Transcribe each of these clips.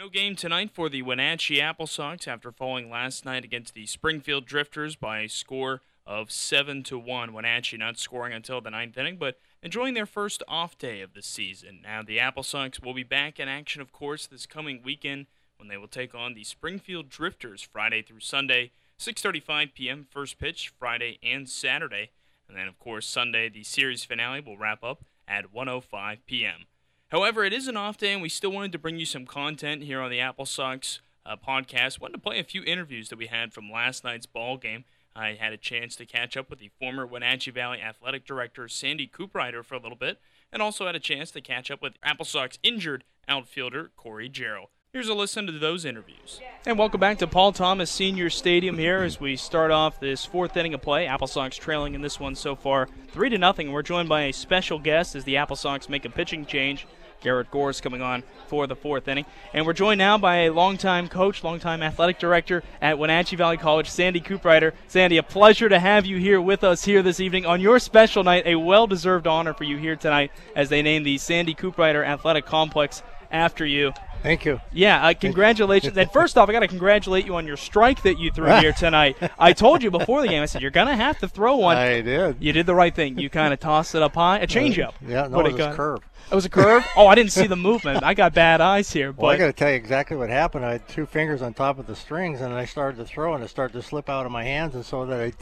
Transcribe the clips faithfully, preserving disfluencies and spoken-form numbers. No game tonight for the Wenatchee Apple Sox after falling last night against the Springfield Drifters by a score of seven to one. Wenatchee not scoring until the ninth inning, but enjoying their first off day of the season. Now the Apple Sox will be back in action, of course, this coming weekend when they will take on the Springfield Drifters Friday through Sunday, six thirty-five p m first pitch Friday and Saturday. And then, of course, Sunday, the series finale will wrap up at one oh five p m However, it is an off day, and we still wanted to bring you some content here on the Apple Sox uh, podcast. Wanted to play a few interviews that we had from last night's ball game. I had a chance to catch up with the former Wenatchee Valley Athletic Director Sandy Cooprider for a little bit, and also had a chance to catch up with Apple Sox injured outfielder Corey Jarrell. Here's a listen to those interviews. And welcome back to Paul Thomas Senior Stadium here as we start off this fourth inning of play. Apple Sox trailing in this one so far three to nothing. We're joined by a special guest as the Apple Sox make a pitching change. Garrett Gore is coming on for the fourth inning. And we're joined now by a longtime coach, longtime athletic director at Wenatchee Valley College, Sandy Cooprider. Sandy, a pleasure to have you here with us here this evening on your special night, a well-deserved honor for you here tonight as they name the Sandy Cooprider Athletic Complex after you. Thank you. Yeah, uh, congratulations. And first off, I got to congratulate you on your strike that you threw here tonight. I told you before the game, I said, you're going to have to throw one. I did. You did the right thing. You kind of tossed it up high. A changeup. Yeah, no, it was a curve. It was a curve? Oh, I didn't see the movement. I got bad eyes here. But well, I got to tell you exactly what happened. I had two fingers on top of the strings, and I started to throw, and it started to slip out of my hands, and so that I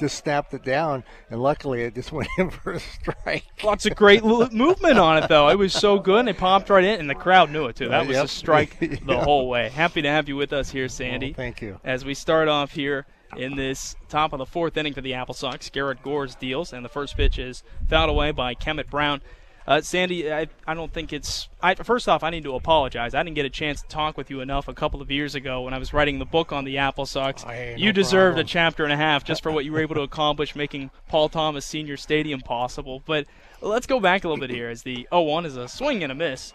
just snapped it down, and luckily it just went in for a strike. Lots of great movement on it, though. It was so good, and it popped right in, and the crowd knew it, too. That was yep. a strike the yeah. whole way. Happy to have you with us here, Sandy. Oh, thank you. As we start off here in this top of the fourth inning for the Apple Sox, Garrett Gore's deals, and the first pitch is fouled away by Kemmett Brown. Uh, Sandy, I, I don't think it's I, – first off, I need to apologize. I didn't get a chance to talk with you enough a couple of years ago when I was writing the book on the Apple Sox. Oh, you no deserved problem. a chapter and a half just for what you were able to accomplish making Paul Thomas Senior Stadium possible. But let's go back a little bit here as the oh one is a swing and a miss.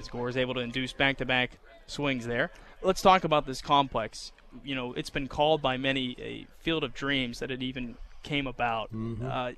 As Gore is able to induce back-to-back swings there. Let's talk about this complex. You know, it's been called by many a field of dreams that it even came about. Mm-hmm. Uh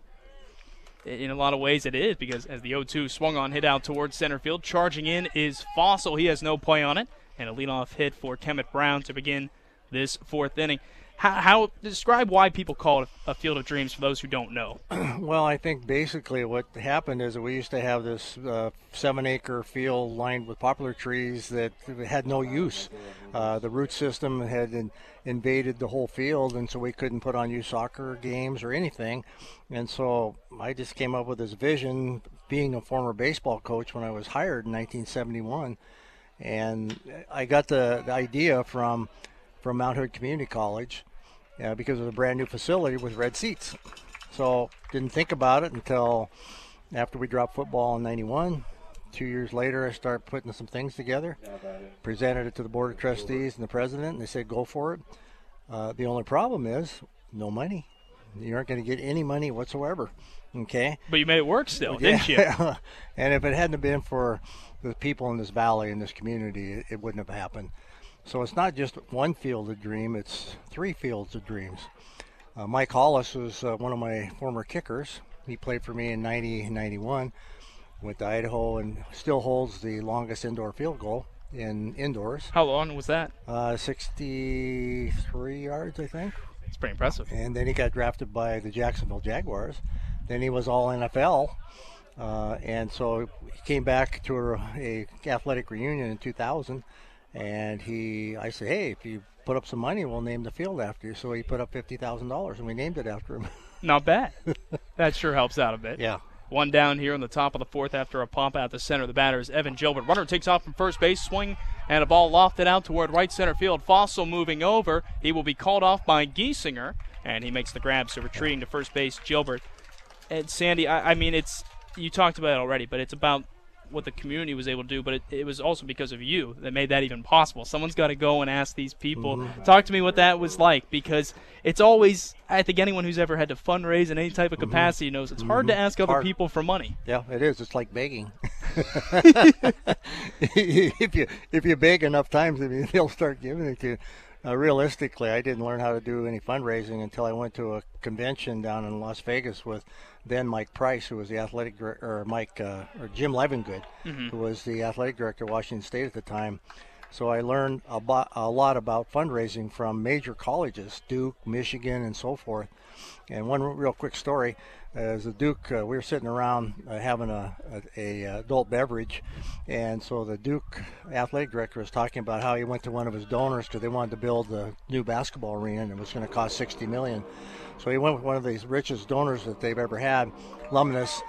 In a lot of ways it is because as the oh two swung on, hit out towards center field, charging in is Fossil. He has no play on it, and a leadoff hit for Kemmett Brown to begin this fourth inning. How, how describe why people call it a field of dreams for those who don't know? Well, I think basically what happened is that we used to have this uh, seven-acre field lined with poplar trees that had no use. Uh, the root system had in, invaded the whole field, and so we couldn't put on youth soccer games or anything. And so I just came up with this vision, being a former baseball coach when I was hired in nineteen seventy-one. And I got the, the idea from, from Mount Hood Community College. Yeah, because it was a brand new facility with red seats. So didn't think about it until after we dropped football in ninety-one. Two years later, I started putting some things together, presented it to the Board of Trustees and the president, and they said, go for it. Uh, the only problem is no money. You aren't going to get any money whatsoever, okay? But you made it work still, yeah. didn't you? And if it hadn't been for the people in this valley, in this community, it, it wouldn't have happened. So it's not just one field of dream, it's three fields of dreams. Uh, Mike Hollis was uh, one of my former kickers. He played for me in ninety, ninety-one, went to Idaho, and still holds the longest indoor field goal in indoors. How long was that? Uh, sixty-three yards, I think. It's pretty impressive. And then he got drafted by the Jacksonville Jaguars. Then he was all N F L. Uh, and so he came back to a, a athletic reunion in two thousand. And he, I said, hey, if you put up some money, we'll name the field after you. So he put up fifty thousand dollars, and we named it after him. Not bad. That sure helps out a bit. Yeah. One down here on the top of the fourth after a pop out the center of the batter is Evan Gilbert. Runner takes off from first base, swing, and a ball lofted out toward right center field. Fossil moving over. He will be called off by Giesinger, and he makes the grab, so retreating to first base, Gilbert. And, Sandy, I, I mean, it's you talked about it already, but it's about – what the community was able to do, but it, it was also because of you that made that even possible. Someone's got to go and ask these people. Mm-hmm. Talk to me what that was like, because it's always, I think anyone who's ever had to fundraise in any type of mm-hmm. capacity knows it's mm-hmm. hard to ask it's other hard. people for money. Yeah, it is. It's like begging. if you if you beg enough times, I mean, they'll start giving it to you. Uh, realistically, I didn't learn how to do any fundraising until I went to a convention down in Las Vegas with then Mike Price, who was the athletic director, or Mike, uh, or Jim Levengood, mm-hmm. who was the athletic director of Washington State at the time. So I learned about, a lot about fundraising from major colleges, Duke, Michigan, and so forth. And one real quick story, as a Duke, uh, we were sitting around uh, having a, a, a adult beverage, and so the Duke athletic director was talking about how he went to one of his donors because they wanted to build the new basketball arena, and it was going to cost sixty million dollars. So he went with one of these richest donors that they've ever had, Luminous,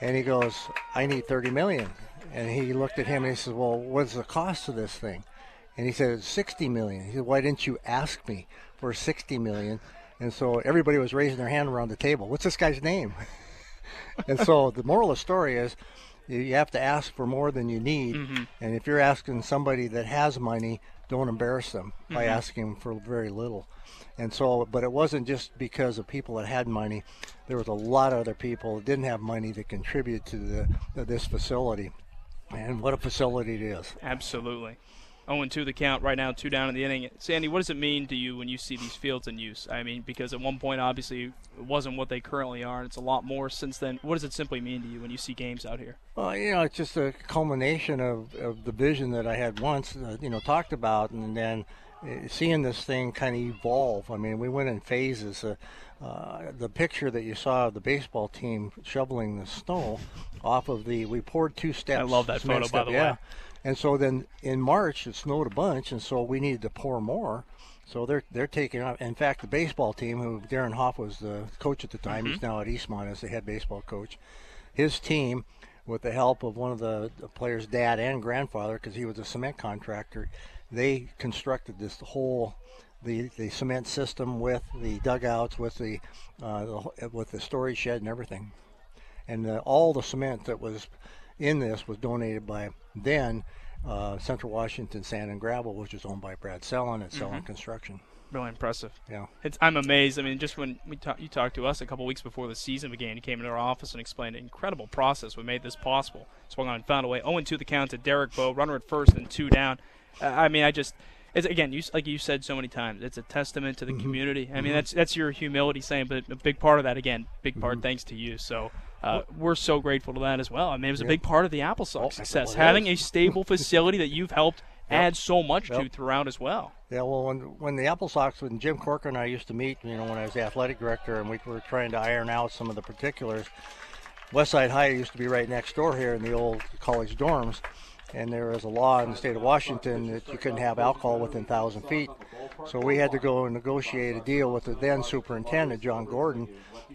and he goes, I need thirty million dollars. And he looked at him and he says, well, what's the cost of this thing? And he said, sixty million dollars. He said, why didn't you ask me for sixty million dollars? And so everybody was raising their hand around the table. What's this guy's name? And so the moral of the story is you have to ask for more than you need. Mm-hmm. And if you're asking somebody that has money, don't embarrass them mm-hmm. by asking them for very little. And so, but it wasn't just because of people that had money. There was a lot of other people that didn't have money that contribute to the to this facility. And what a facility it is. Absolutely. oh and two the count right now, two down in the inning. Sandy, what does it mean to you when you see these fields in use? I mean, because at one point, obviously, it wasn't what they currently are, and it's a lot more since then. What does it simply mean to you when you see games out here? Well, you know, it's just a culmination of, of the vision that I had once, uh, you know, talked about, and then uh, seeing this thing kind of evolve. I mean, we went in phases. Uh, uh, the picture that you saw of the baseball team shoveling the snow off of the – we poured two steps. I love that photo, by the way. Yeah. And so then in March, it snowed a bunch, and so we needed to pour more. So they're they're taking up. In fact, the baseball team, who Darren Hoff was the coach at the time, mm-hmm. he's now at Eastmont as the head baseball coach. His team, with the help of one of the, the player's dad and grandfather, because he was a cement contractor, they constructed this whole the the cement system with the dugouts, with the, uh, the with the storage shed and everything, and uh, all the cement that was in this was donated by then uh, Central Washington Sand and Gravel, which is owned by Brad Sellin at Sellin mm-hmm. Construction. Really impressive. Yeah. It's, I'm amazed. I mean, just when we ta- you talked to us a couple weeks before the season began, you came into our office and explained an incredible process. We made this possible. Swung on and found a way. oh and two the count to Derek Bowe, runner at first and two down. Uh, I mean, I just – It's, again, you, like you said so many times, it's a testament to the mm-hmm. community. I mean, mm-hmm. that's that's your humility saying, but a big part of that, again, big part mm-hmm. thanks to you. So uh, we're so grateful to that as well. I mean, it was yeah. a big part of the Apple Sox success, having a stable facility that you've helped yep. add so much yep. to throughout as well. Yeah, well, when when the Apple Sox, when Jim Corker and I used to meet, you know, when I was the athletic director and we were trying to iron out some of the particulars, Westside High used to be right next door here in the old college dorms. And there was a law in the state of Washington that you couldn't have alcohol within one thousand feet. So we had to go and negotiate a deal with the then superintendent, John Gordon,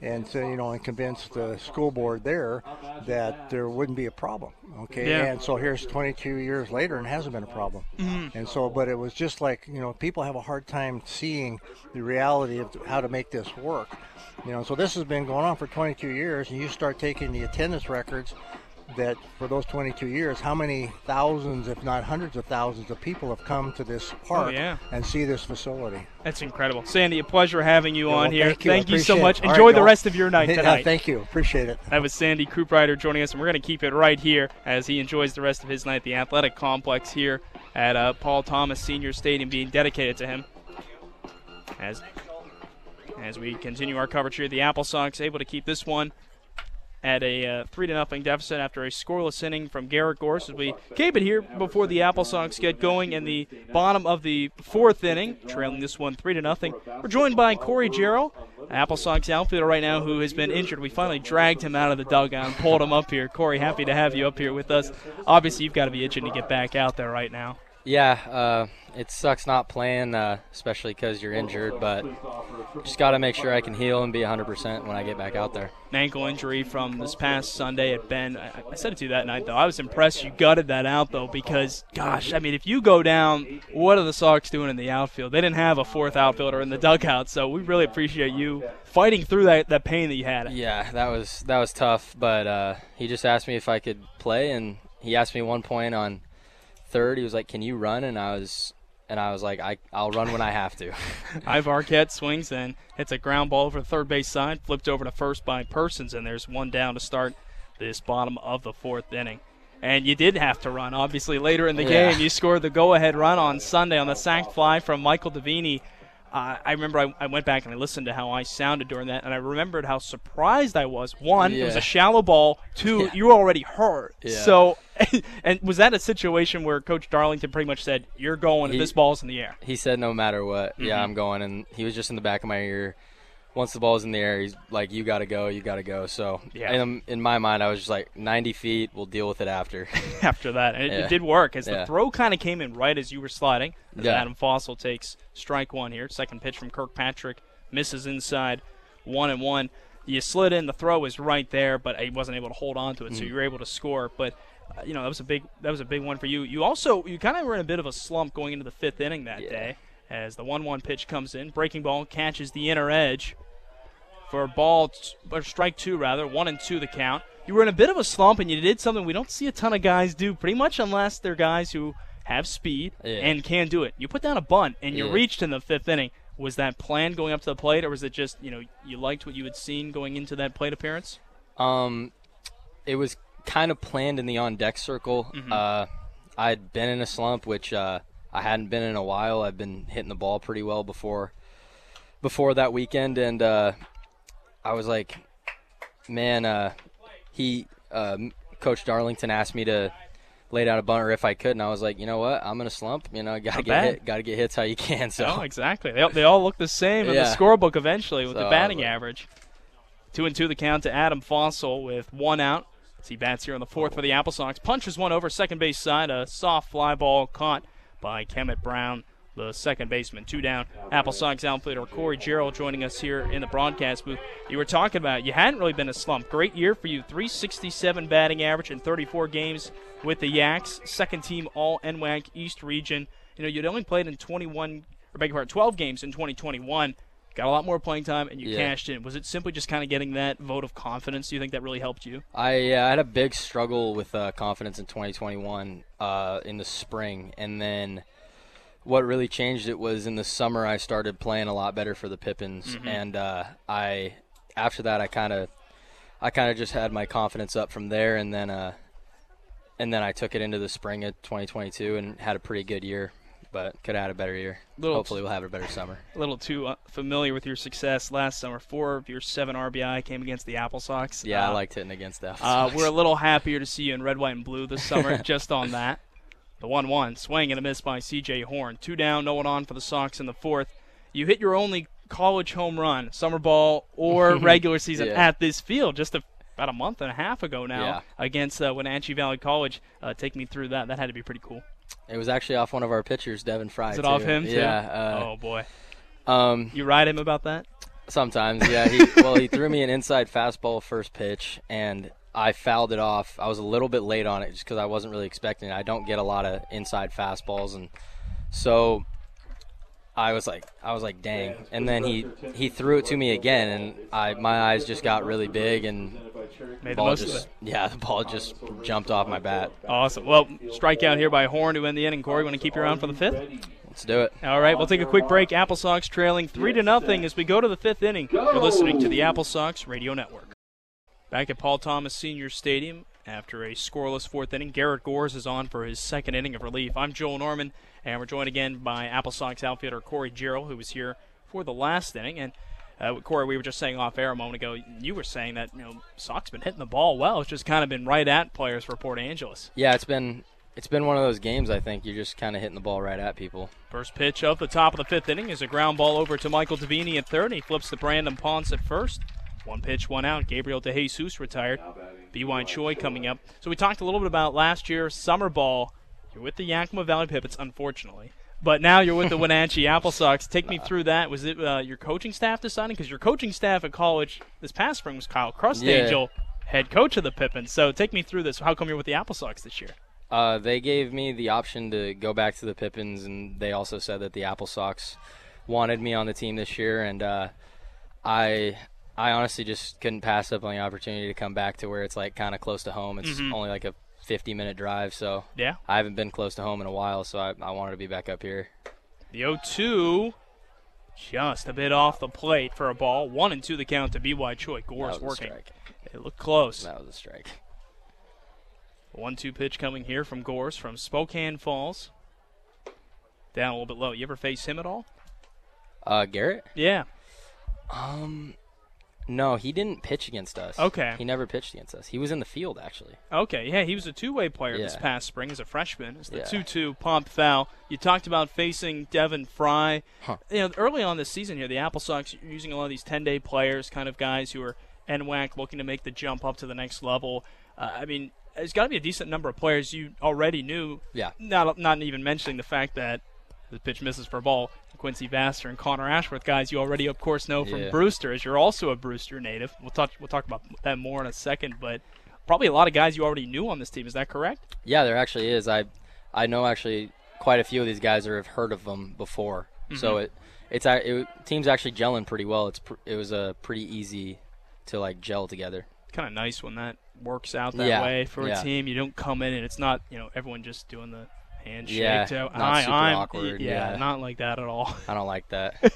and so, you know, and convince the school board there that there wouldn't be a problem. Okay, yeah. And so here's twenty-two years later, and it hasn't been a problem. Mm-hmm. And so, but it was just like, you know, people have a hard time seeing the reality of how to make this work. You know, so this has been going on for twenty-two years, and you start taking the attendance records that for those twenty-two years, how many thousands, if not hundreds of thousands of people have come to this park oh, yeah. and see this facility. That's incredible. Sandy, a pleasure having you yeah, on well, here. Thank you, thank you so much. Enjoy right, the rest of your night tonight. Yeah, thank you. Appreciate it. That was Sandy Cooprider joining us, and we're going to keep it right here as he enjoys the rest of his night at the athletic complex here at uh, Paul Thomas Senior Stadium, being dedicated to him. As, as we continue our coverage here, the Apple Sox able to keep this one at a three to nothing deficit after a scoreless inning from Garrett Gore. So we keep it here before the Apple Sox get going in the bottom of the fourth inning, trailing this one three to nothing. We're joined by Corey Jarrell, Apple Sox outfielder right now, who has been injured. We finally dragged him out of the dugout and pulled him up here. Corey, happy to have you up here with us. Obviously, you've got to be itching to get back out there right now. Yeah, uh, it sucks not playing, uh, especially because you're injured, but just got to make sure I can heal and be one hundred percent when I get back out there. An ankle injury from this past Sunday at Bend. I, I said it to you that night, though. I was impressed you gutted that out, though, because, gosh, I mean, if you go down, what are the Sox doing in the outfield? They didn't have a fourth outfielder in the dugout, so we really appreciate you fighting through that, that pain that you had. Yeah, that was, that was tough, but uh, he just asked me if I could play, and he asked me one point on third, he was like, can you run? And I was and I was like, I, I'll run when I have to. Ivar Arquette swings and hits a ground ball over the third base side, flipped over to first by Persons, and there's one down to start this bottom of the fourth inning. And you did have to run, obviously, later in the yeah. game. You scored the go-ahead run on Sunday on the sack fly from Michael Davini. Uh, I remember I, I went back and I listened to how I sounded during that, and I remembered how surprised I was. One, yeah. It was a shallow ball. Two, yeah. You were already hurt. Yeah. So, and was that a situation where Coach Darlington pretty much said, you're going, he, and this ball's in the air? He said, no matter what, mm-hmm. yeah, I'm going. And he was just in the back of my ear. Once the ball's in the air, he's like, you got to go, you got to go. So, yeah. in, in my mind, I was just like, ninety feet, we'll deal with it after. after that. And it, yeah. it did work, as yeah. the throw kind of came in right as you were sliding. As yeah. Adam Fossil takes strike one here. Second pitch from Kirkpatrick. Misses inside, one and one. You slid in, the throw was right there, but he wasn't able to hold on to it, mm. so you were able to score. But, uh, you know, that was a big that was a big one for you. You also you kind of were in a bit of a slump going into the fifth inning that yeah. day. As the one one pitch comes in, breaking ball catches the inner edge for ball t- or strike two rather, one and two the count. You were in a bit of a slump and you did something we don't see a ton of guys do, pretty much unless they're guys who have speed yeah. and can do it. You put down a bunt and you yeah. reached in the fifth inning. Was that planned going up to the plate, or was it just, you know, you liked what you had seen going into that plate appearance? Um, it was kind of planned in the on-deck circle. Mm-hmm. Uh, I'd been in a slump, which uh, I hadn't been in a while. I've been hitting the ball pretty well before before that weekend, and uh, I was like, man, uh, he uh, Coach Darlington asked me to lay down a bunter if I could, and I was like, you know what, I'm in a slump. You know, gotta Not get bad. hit, gotta get hits how you can. So no, exactly. They all, they all look the same in yeah. the scorebook eventually with so, the batting average. Two and two the count to Adam Fossil with one out. As he bats here on the fourth for the Apple Sox. Punches one over second base side. A soft fly ball caught by Kemmett Brown, the second baseman. Two down. Apple Sox outfielder Corey Jarrell joining us here in the broadcast booth. You were talking about you hadn't really been a slump. Great year for you. three sixty-seven batting average in thirty-four games with the Yaks. Second team all N W A C East region. You know, you'd only played in twenty-one, or beg your pardon, twelve games in twenty twenty-one. Got a lot more playing time, and you yeah. cashed in. Was it simply just kind of getting that vote of confidence? Do you think that really helped you? I, uh, I had a big struggle with uh, confidence in twenty twenty-one uh, in the spring, and then what really changed it was in the summer I started playing a lot better for the Pippins, mm-hmm. and uh, I after that I kind of I kind of just had my confidence up from there, and then uh, and then I took it into the spring of twenty twenty-two and had a pretty good year. But could have had a better year. Little Hopefully we'll have a better summer. A little too uh, familiar with your success last summer. Four of your seven R B I came against the Apple Sox. Yeah, uh, I liked hitting against the Apple Sox. Uh, we're a little happier to see you in red, white, and blue this summer just on that. The one one, swing and a miss by C J. Horn. Two down, no one on for the Sox in the fourth. You hit your only college home run, summer ball or regular season, yeah. at this field just a, about a month and a half ago now yeah. against uh, Wenatchee Valley College. Uh, take me through that. That had to be pretty cool. It was actually off one of our pitchers, Devin Fry. Is it too. off him, too? Yeah. Uh, oh, boy. Um, you ride him about that? Sometimes, yeah. He, well, he threw me an inside fastball first pitch, and I fouled it off. I was a little bit late on it just because I wasn't really expecting it. I don't get a lot of inside fastballs, and so I was like, I was like, dang. And then he, he threw it to me again, and I my eyes just got really big, and Made the most just, of it. Yeah, the ball just jumped off my bat. Awesome. Well, strikeout here by Horn to end the inning. Corey, want to keep your on for the fifth? Let's do it. All right, we'll take a quick break. Apple Sox trailing three to nothing as we go to the fifth inning. You're listening to the Apple Sox Radio Network. Back at Paul Thomas Senior Stadium after a scoreless fourth inning, Garrett Gores is on for his second inning of relief. I'm Joel Norman, and we're joined again by Apple Sox outfielder Corey Jarrell, who was here for the last inning. And Uh, Corey, we were just saying off air a moment ago, you were saying that, you know, Sox been hitting the ball well. It's just kind of been right at players for Port Angeles. Yeah, it's been it's been one of those games, I think. You're just kind of hitting the ball right at people. First pitch of the top of the fifth inning is a ground ball over to Michael Davini at third. He flips to Brandon Ponce at first. One pitch, one out. Gabriel De Jesus retired. B Y. Choi coming up. So we talked a little bit about last year's summer ball. You're with the Yakima Valley Pippins, unfortunately. But now you're with the Wenatchee Apple Sox. Take nah. me through that. Was it uh, your coaching staff deciding? Because your coaching staff at college this past spring was Kyle Crustangel, yeah. head coach of the Pippins. So take me through this. How come you're with the Apple Sox this year? Uh, they gave me the option to go back to the Pippins, and they also said that the Apple Sox wanted me on the team this year. And uh, I I honestly just couldn't pass up on the opportunity to come back to where it's like kind of close to home. It's mm-hmm. only like a fifty-minute drive, so yeah. I haven't been close to home in a while, so I, I wanted to be back up here. The oh two, just a bit off the plate for a ball. One and two the count to B Y. Choi. Gore's working. It looked close. That was a strike. one two pitch coming here from Gore's from Spokane Falls. Down a little bit low. You ever face him at all? Uh, Garrett? Yeah. Um, no, he didn't pitch against us. Okay. He never pitched against us. He was in the field, actually. Okay, yeah, he was a two-way player yeah. this past spring as a freshman. It's the yeah. two two pump foul. You talked about facing Devin Fry. Huh. You know, early on this season here, the Apple Sox are using a lot of these ten-day players, kind of guys who are N W A C looking to make the jump up to the next level. Uh, I mean, there's got to be a decent number of players you already knew. Yeah. Not, not even mentioning the fact that the pitch misses for a ball. Quincy Vassar and Connor Ashworth, guys you already, of course, know from yeah. Brewster, as you're also a Brewster native. We'll talk, we'll talk about that more in a second, but probably a lot of guys you already knew on this team. Is that correct? Yeah, there actually is. I I know actually quite a few of these guys or have heard of them before. Mm-hmm. So it it's it, team's actually gelling pretty well. It's pr- It was a pretty easy to, like, gel together. Kind of nice when that works out that yeah. way for yeah. a team. You don't come in and it's not, you know, everyone just doing the – handshake yeah, to not I, super I'm, awkward. Yeah, yeah, not like that at all. I don't like that.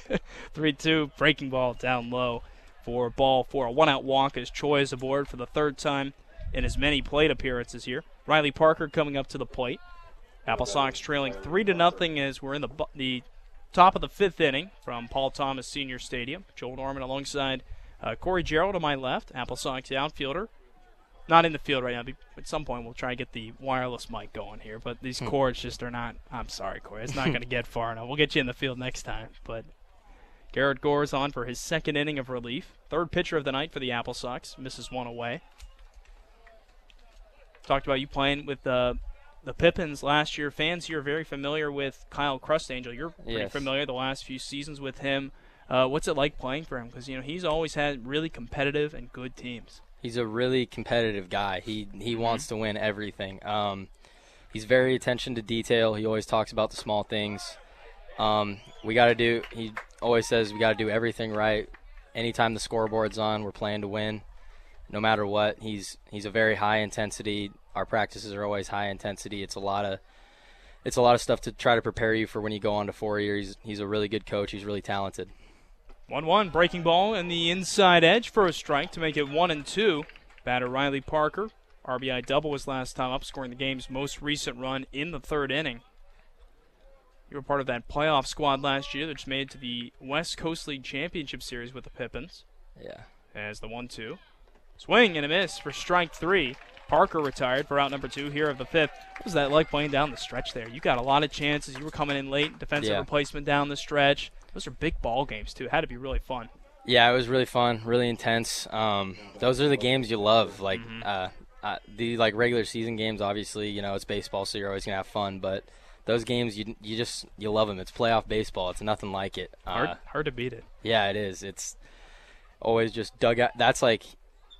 three two, breaking ball down low for ball four. A one-out walk as Choi is aboard for the third time in as many plate appearances here. Riley Parker coming up to the plate. Apple Sox trailing three to nothing as we're in the the top of the fifth inning from Paul Thomas Senior Stadium. Joel Norman alongside uh, Corey Jarrell to my left. Apple Sox outfielder. Not in the field right now. But at some point, we'll try and get the wireless mic going here. But these cords just are not – I'm sorry, Corey. It's not going to get far enough. We'll get you in the field next time. But Garrett Gore is on for his second inning of relief. Third pitcher of the night for the Apple Sox. Misses one away. Talked about you playing with the, the Pippins last year. Fans here are very familiar with Kyle Crustangel. You're pretty yes. familiar the last few seasons with him. Uh, what's it like playing for him? Because, you know, he's always had really competitive and good teams. He's a really competitive guy. He he mm-hmm. wants to win everything. Um, he's very attention to detail. He always talks about the small things. Um, we got to do. He always says we got to do everything right. Anytime the scoreboard's on, we're playing to win, no matter what. He's he's a very high intensity. Our practices are always high intensity. It's a lot of it's a lot of stuff to try to prepare you for when you go on to four years. He's, he's a really good coach. He's really talented. one one, breaking ball and the inside edge for a strike to make it one and two. Batter Riley Parker, R B I double was last time up, scoring the game's most recent run in the third inning. You were part of that playoff squad last year that just made it to the West Coast League Championship Series with the Pippins. Yeah. As the one two. Swing and a miss for strike three. Parker retired for out number two here of the fifth. What was that like playing down the stretch there? You got a lot of chances. You were coming in late, defensive yeah. replacement down the stretch. Those are big ball games, too. It had to be really fun. Yeah, it was really fun, really intense. Um, those are the games you love. Like mm-hmm. uh, uh, the like regular season games, obviously, you know, it's baseball, so you're always going to have fun. But those games, you you just you love them. It's playoff baseball. It's nothing like it. Uh, hard, hard to beat it. Yeah, it is. It's always just dugout. That's like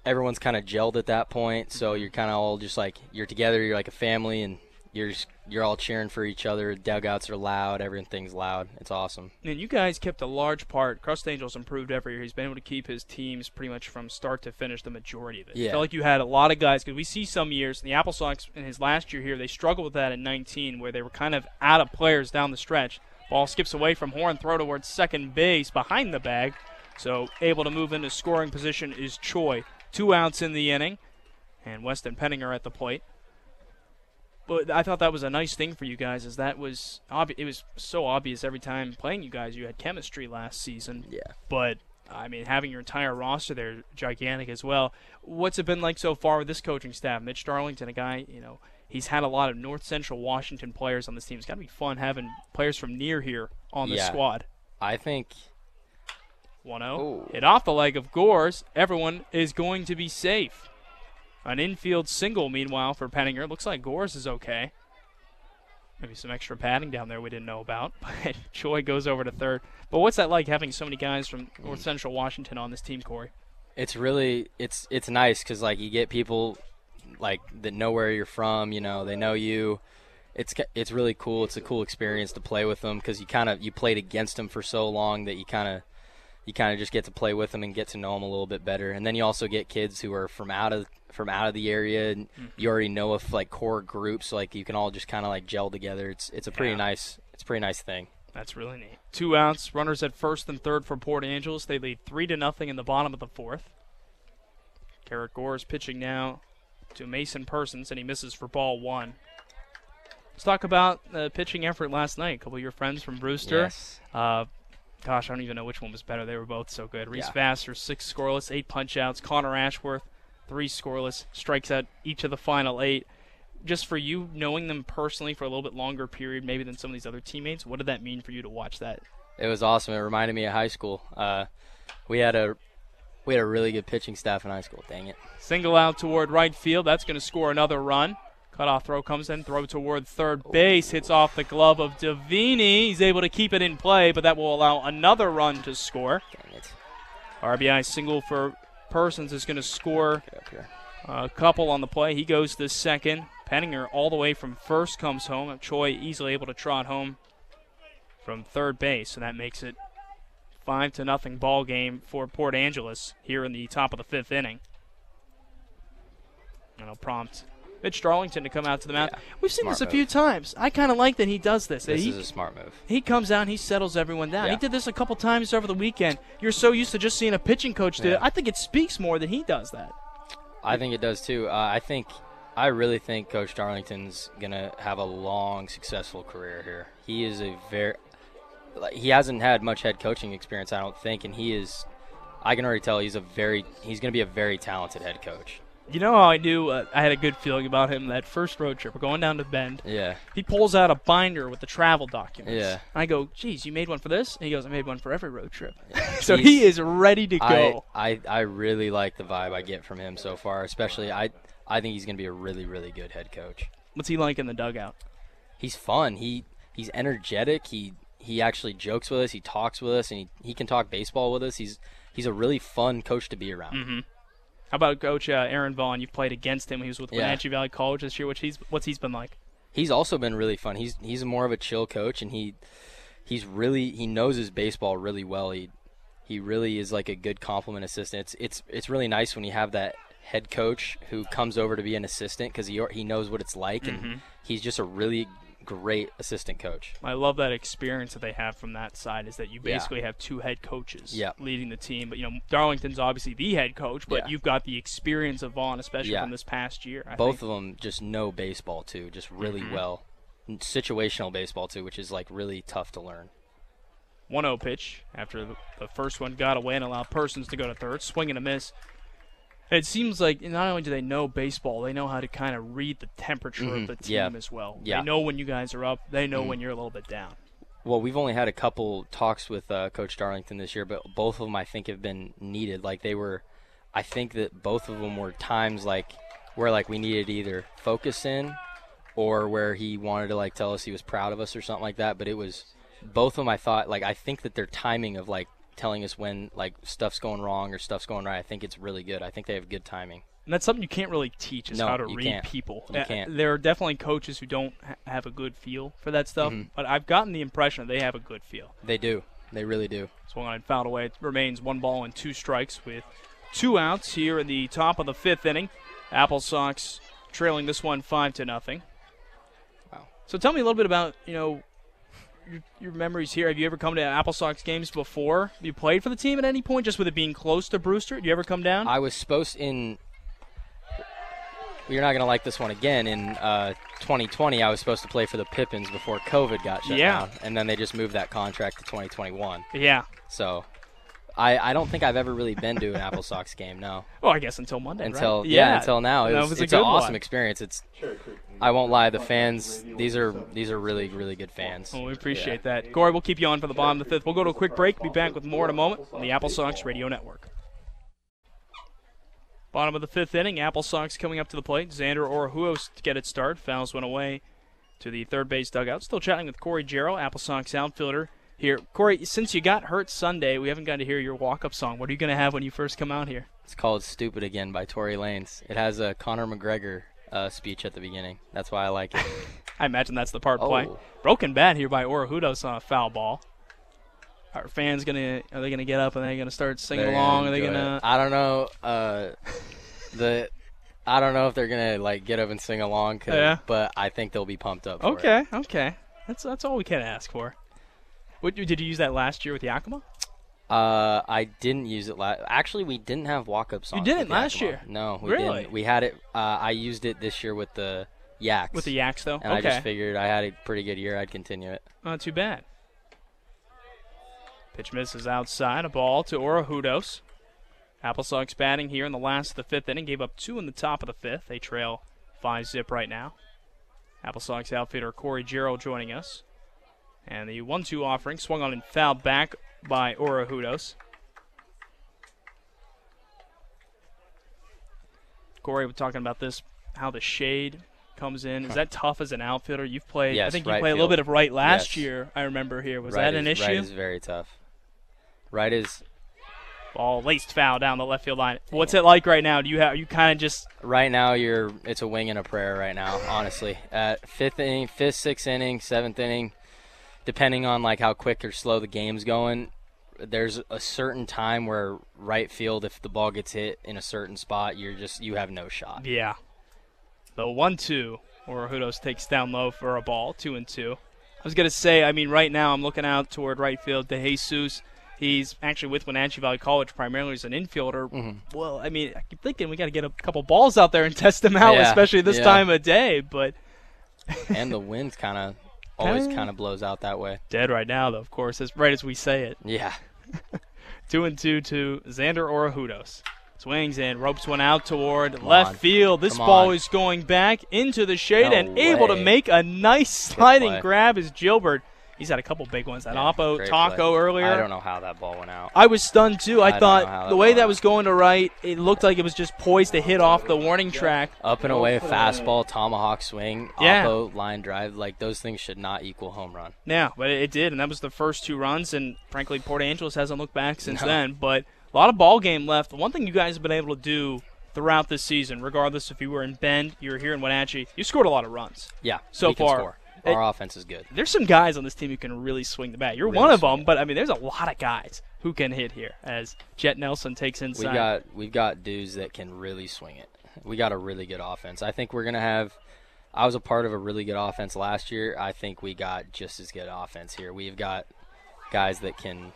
everyone's kind of gelled at that point, so you're kind of all just like you're together. You're like a family, and You're just, you're all cheering for each other. Dugouts are loud. Everything's loud. It's awesome. And you guys kept a large part. Crustangel's improved every year. He's been able to keep his teams pretty much from start to finish the majority of it. Yeah. I felt like you had a lot of guys, because we see some years, the Apple Sox in his last year here, they struggled with that in nineteen, where they were kind of out of players down the stretch. Ball skips away from Horn, throw towards second base behind the bag. So able to move into scoring position is Choi. Two outs in the inning, and Weston Penninger at the plate. But I thought that was a nice thing for you guys, is that was obvi- it was so obvious every time playing you guys. You had chemistry last season. Yeah. But, I mean, having your entire roster there, gigantic as well. What's it been like so far with this coaching staff? Mitch Darlington, a guy, you know, he's had a lot of North Central Washington players on this team. It's got to be fun having players from near here on the yeah. squad. I think one oh. Hit off the leg of Gores. Everyone is going to be safe. An infield single, meanwhile, for Penninger. Looks like Gores is okay. Maybe some extra padding down there we didn't know about. But Choi goes over to third. But what's that like, having so many guys from North Central Washington on this team, Corey? It's really it's it's nice because, like, you get people, like, that know where you're from. You know, they know you. It's it's really cool. It's a cool experience to play with them because you kind of you played against them for so long that you kind of – you kind of just get to play with them and get to know them a little bit better. And then you also get kids who are from out of from out of the area, and mm-hmm. you already know of, like, core groups, so, like, you can all just kind of, like, gel together. It's it's a pretty yeah. nice it's a pretty nice thing. That's really neat. Two outs, runners at first and third for Port Angeles. They lead three to nothing in the bottom of the fourth. Garrett Gore is pitching now to Mason Persons, and he misses for ball one. Let's talk about the pitching effort last night. A couple of your friends from Brewster. Yes. Uh, Gosh, I don't even know which one was better. They were both so good. Reese yeah. Vassar, six scoreless, eight punch-outs. Connor Ashworth, three scoreless, strikes out each of the final eight. Just for you knowing them personally for a little bit longer period maybe than some of these other teammates, what did that mean for you to watch that? It was awesome. It reminded me of high school. Uh, we had a we had a really good pitching staff in high school. Dang it. Single out toward right field. That's going to score another run. Cutoff throw comes in, throw toward third base, hits off the glove of Davini. He's able to keep it in play, but that will allow another run to score. Dang it. R B I single for Persons is going to score a couple on the play. He goes to second. Penninger all the way from first comes home. Choi easily able to trot home from third base, so that makes it five to nothing ball game for Port Angeles here in the top of the fifth inning. And it'll prompt Mitch Darlington to come out to the mound. Yeah, We've seen this a move. few times. I kind of like that he does this. This he, is a smart move. He comes out, he settles everyone down. Yeah. He did this a couple times over the weekend. You're so used to just seeing a pitching coach do yeah. it. I think it speaks more that he does that. I think it does too. Uh, I think, I really think Coach Darlington's gonna have a long, successful career here. He is a very, like, he hasn't had much head coaching experience, I don't think, and he is. I can already tell he's a very, he's gonna be a very talented head coach. You know how I knew uh, I had a good feeling about him that first road trip. We're going down to Bend. Yeah. He pulls out a binder with the travel documents. Yeah. And I go, geez, you made one for this? And he goes, I made one for every road trip. Yeah, so he is ready to go. I, I, I really like the vibe I get from him so far, especially I I think he's going to be a really, really good head coach. What's he like in the dugout? He's fun. He He's energetic. He he actually jokes with us. He talks with us, and he, he can talk baseball with us. He's, he's a really fun coach to be around. Mm-hmm. How about Coach uh, Aaron Vaughn? You've played against him. He was with yeah. Wenatchee Valley College this year. Which he's what's he's been like? He's also been really fun. He's he's more of a chill coach, and he he's really he knows his baseball really well. He he really is like a good complement assistant. It's it's it's really nice when you have that head coach who comes over to be an assistant because he he knows what it's like, mm-hmm. and he's just a really great assistant coach. I love that experience that they have from that side is that you basically yeah. have two head coaches yeah. leading the team. But, you know, Darlington's obviously the head coach, but yeah. you've got the experience of Vaughn, especially yeah. from this past year. I Both think. of them just know baseball, too, just really mm-hmm. well. And situational baseball, too, which is, like, really tough to learn. one oh pitch after the first one got away and allowed Persons to go to third. Swing and a miss. It seems like not only do they know baseball, they know how to kind of read the temperature mm-hmm. of the team yeah. as well. Yeah. They know when you guys are up. They know mm-hmm. when you're a little bit down. Well, we've only had a couple talks with uh, Coach Darlington this year, but both of them I think have been needed. Like they were, I think that both of them were times like where like we needed either focus in or where he wanted to like tell us he was proud of us or something like that. But it was both of them. I thought like I think that their timing of like telling us when like stuff's going wrong or stuff's going right, I think it's really good. I think they have good timing. And that's something you can't really teach is no, how to read can't. people. You uh, can't. There are definitely coaches who don't ha- have a good feel for that stuff, mm-hmm. but I've gotten the impression that they have a good feel. They do. They really do. Swung on and fouled away. It remains one ball and two strikes with two outs here in the top of the fifth inning. Apple Sox trailing this one five to nothing. Wow. So tell me a little bit about, you know, Your, your memories here. Have you ever come to Apple Sox games before? You played for the team at any point, just with it being close to Brewster? Did you ever come down? I was supposed in. You're not going to like this one again. In uh, twenty twenty, I was supposed to play for the Pippins before COVID got shut yeah. down, and then they just moved that contract to twenty twenty-one. Yeah. So, I, I don't think I've ever really been to an Apple Sox game. No. Well, I guess until Monday. Until right? yeah, yeah, until now. It was, was it's an awesome one. experience. It's. Sure. I won't lie, the fans, these are these are really, really good fans. Well, we appreciate yeah. that. Corey, we'll keep you on for the bottom of the fifth. We'll go to a quick break. Be back with more in a moment on the Apple Sox Radio Network. Bottom of the fifth inning, Apple Sox coming up to the plate. Xander Orujo to get it started. Fouls went away to the third base dugout. Still chatting with Corey Jarrell, Apple Sox outfielder here. Corey, since you got hurt Sunday, we haven't gotten to hear your walk-up song. What are you going to have when you first come out here? It's called Stupid Again by Tory Lanez. It has a Conor McGregor Uh, speech at the beginning. That's why I like it. I imagine that's the part oh. play. Broken bat here by Orujo's on a foul ball. Our fans gonna are they gonna get up and they're gonna start singing they're along? Are they gonna? It. I don't know. Uh, the I don't know if they're gonna like get up and sing along. Yeah. But I think they'll be pumped up. For okay. It. Okay. That's that's all we can ask for. What did you use that last year with Yakima? Uh, I didn't use it last. Actually, we didn't have walk-up songs. You didn't last year? No, we really? didn't. We had it. Uh, I used it this year with the Yaks. With the Yaks, though. And okay. I just figured I had a pretty good year. I'd continue it. Not too bad. Pitch misses outside, a ball to Orujo. Apple Sox batting here in the last of the fifth inning. Gave up two in the top of the fifth. They trail five zip right now. Apple Sox outfielder Corey Jarrell joining us. And the one two offering swung on and fouled back by Orujo. Corey, we're talking about this, how the shade comes in. Is that tough as an outfielder? You've played, yes, I think you right played field. a little bit of right last yes. year, I remember here. Was right that is, an issue? Right is very tough. Right is... Ball laced foul down the left field line. What's it like right now? Do you have you kind of just right now? You're it's a wing and a prayer right now. Honestly, at fifth inning, fifth, sixth inning, seventh inning, depending on like how quick or slow the game's going. There's a certain time where right field, if the ball gets hit in a certain spot, you're just you have no shot. Yeah. The one two Orujo takes down low for a ball, two and two. I was gonna say, I mean, right now I'm looking out toward right field. De Jesus. He's actually with Wenatchee Valley College primarily as an infielder. Mm-hmm. Well, I mean, I keep thinking we got to get a couple balls out there and test them out, yeah, especially this yeah. time of day. But and the wind kind of always kind of blows out that way. Dead right now, though, of course, as right as we say it. Yeah. two and two to Xander Orujo. Swings and ropes one out toward Come left on. field. This Come ball on. is going back into the shade no and way. able to make a nice sliding grab is Gilbert. He's had a couple big ones. That yeah, Oppo Taco play. earlier. I don't know how that ball went out. I was stunned, too. I, I thought the way that was going to right, it looked like it was just poised to hit off the warning track. Up and away, fastball, tomahawk swing, yeah. Oppo line drive. Like, those things should not equal home run. Yeah, but it did, and that was the first two runs, and frankly, Port Angeles hasn't looked back since no. then. But a lot of ball game left. One thing you guys have been able to do throughout this season, regardless if you were in Bend, you were here in Wenatchee, you scored a lot of runs. Yeah, so we far. Can score. Our it, offense is good. There's some guys on this team who can really swing the bat. You're really one of them, but, I mean, there's a lot of guys who can hit here as Jet Nelson takes inside. We've got, we've got dudes that can really swing it. We got a really good offense. I think we're going to have – I was a part of a really good offense last year. I think we got just as good offense here. We've got guys that can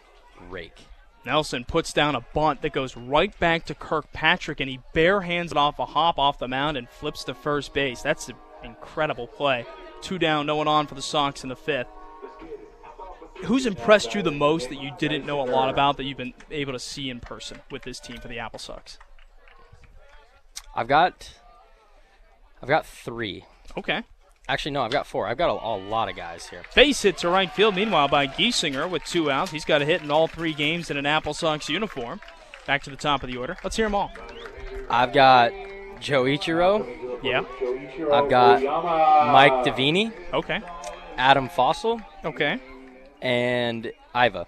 rake. Nelson puts down a bunt that goes right back to Kirkpatrick, and he bare hands it off a hop off the mound and flips to first base. That's an incredible play. Two down, no one on for the Sox in the fifth. Who's impressed you the most that you didn't know a lot about that you've been able to see in person with this team for the Apple Sox? I've got I've got three. Okay. Actually, no, I've got four. I've got a, a lot of guys here. Base hit to right field, meanwhile, by Giesinger with two outs. He's got a hit in all three games in an Apple Sox uniform. Back to the top of the order. Let's hear them all. I've got Joe Ichiro. Yeah. I've got Mike Davini. Okay. Adam Fossil. Okay. And Iva.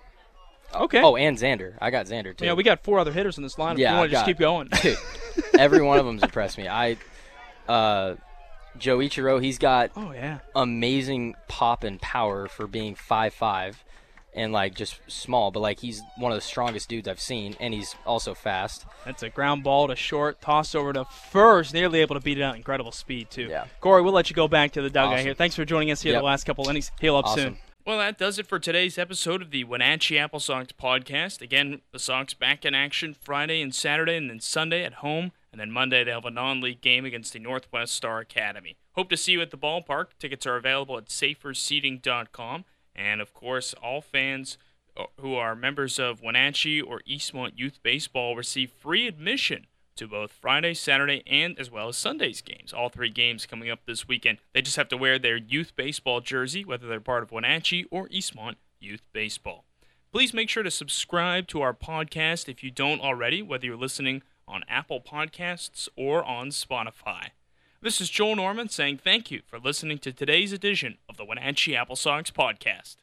Okay. Oh, and Xander. I got Xander, too. Yeah, we got four other hitters in this lineup. Yeah, if you want to just keep going. Dude, every one of them's impressed me. I, uh, Joe Ichiro, he's got oh, yeah. amazing pop and power for being five foot five and, like, just small. But, like, he's one of the strongest dudes I've seen, and he's also fast. That's a ground ball to short, toss over to first, nearly able to beat it out. Incredible speed, too. Yeah. Corey, we'll let you go back to the dugout awesome. here. Thanks for joining us here yep. the last couple innings. Heal up awesome. soon. Well, that does it for today's episode of the Wenatchee Apple Sox podcast. Again, the Sox back in action Friday and Saturday and then Sunday at home. And then Monday, they have a non-league game against the Northwest Star Academy. Hope to see you at the ballpark. Tickets are available at safer seating dot com. And, of course, all fans who are members of Wenatchee or Eastmont Youth Baseball receive free admission to both Friday, Saturday, and as well as Sunday's games. All three games coming up this weekend. They just have to wear their youth baseball jersey, whether they're part of Wenatchee or Eastmont Youth Baseball. Please make sure to subscribe to our podcast if you don't already, whether you're listening on Apple Podcasts or on Spotify. This is Joel Norman saying thank you for listening to today's edition of the Wenatchee Apple Sox podcast.